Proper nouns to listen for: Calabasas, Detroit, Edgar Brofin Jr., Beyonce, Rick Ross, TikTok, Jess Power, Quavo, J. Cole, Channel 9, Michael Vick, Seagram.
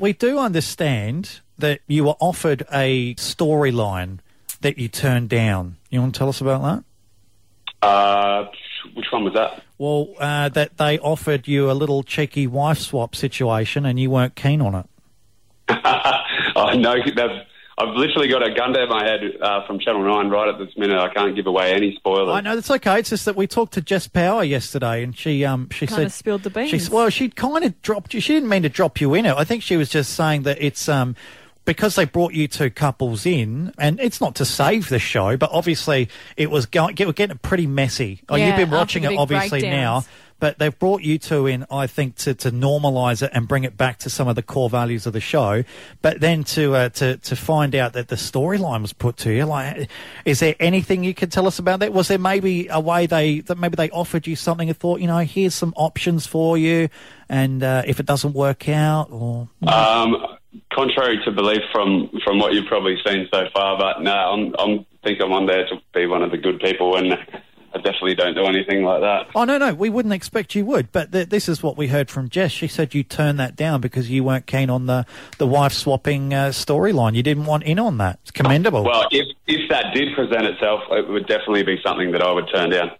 We do understand that you were offered a storyline that you turned down. You want to tell us about that? Which one was that? Well, that they offered you a little cheeky wife swap situation and you weren't keen on it. No, I've literally got a gun to my head from Channel 9 right at this minute. I can't give away any spoilers. I know, that's okay. It's just that we talked to Jess Power yesterday and she kind of spilled the beans. Well, she kind of dropped you. She didn't mean to drop you in it. I think she was just saying that it's because they brought you two couples in, and it's not to save the show, but obviously it was getting pretty messy. Oh, yeah, you've been watching it obviously breakdowns now, but they've brought you two in, I think, to normalise it and bring it back to some of the core values of the show. But then to find out that the storyline was put to you, like, is there anything you could tell us about that? Was there maybe a way that maybe they offered you something and thought, you know, here's some options for you, and if it doesn't work out, or you know? Contrary to belief from what you've probably seen so far, but no, I think I'm on there to be one of the good people, and I definitely don't do anything like that. Oh, no, we wouldn't expect you would, but this is what we heard from Jess. She said you turned that down because you weren't keen on the wife-swapping storyline. You didn't want in on that. It's commendable. Well, if that did present itself, it would definitely be something that I would turn down.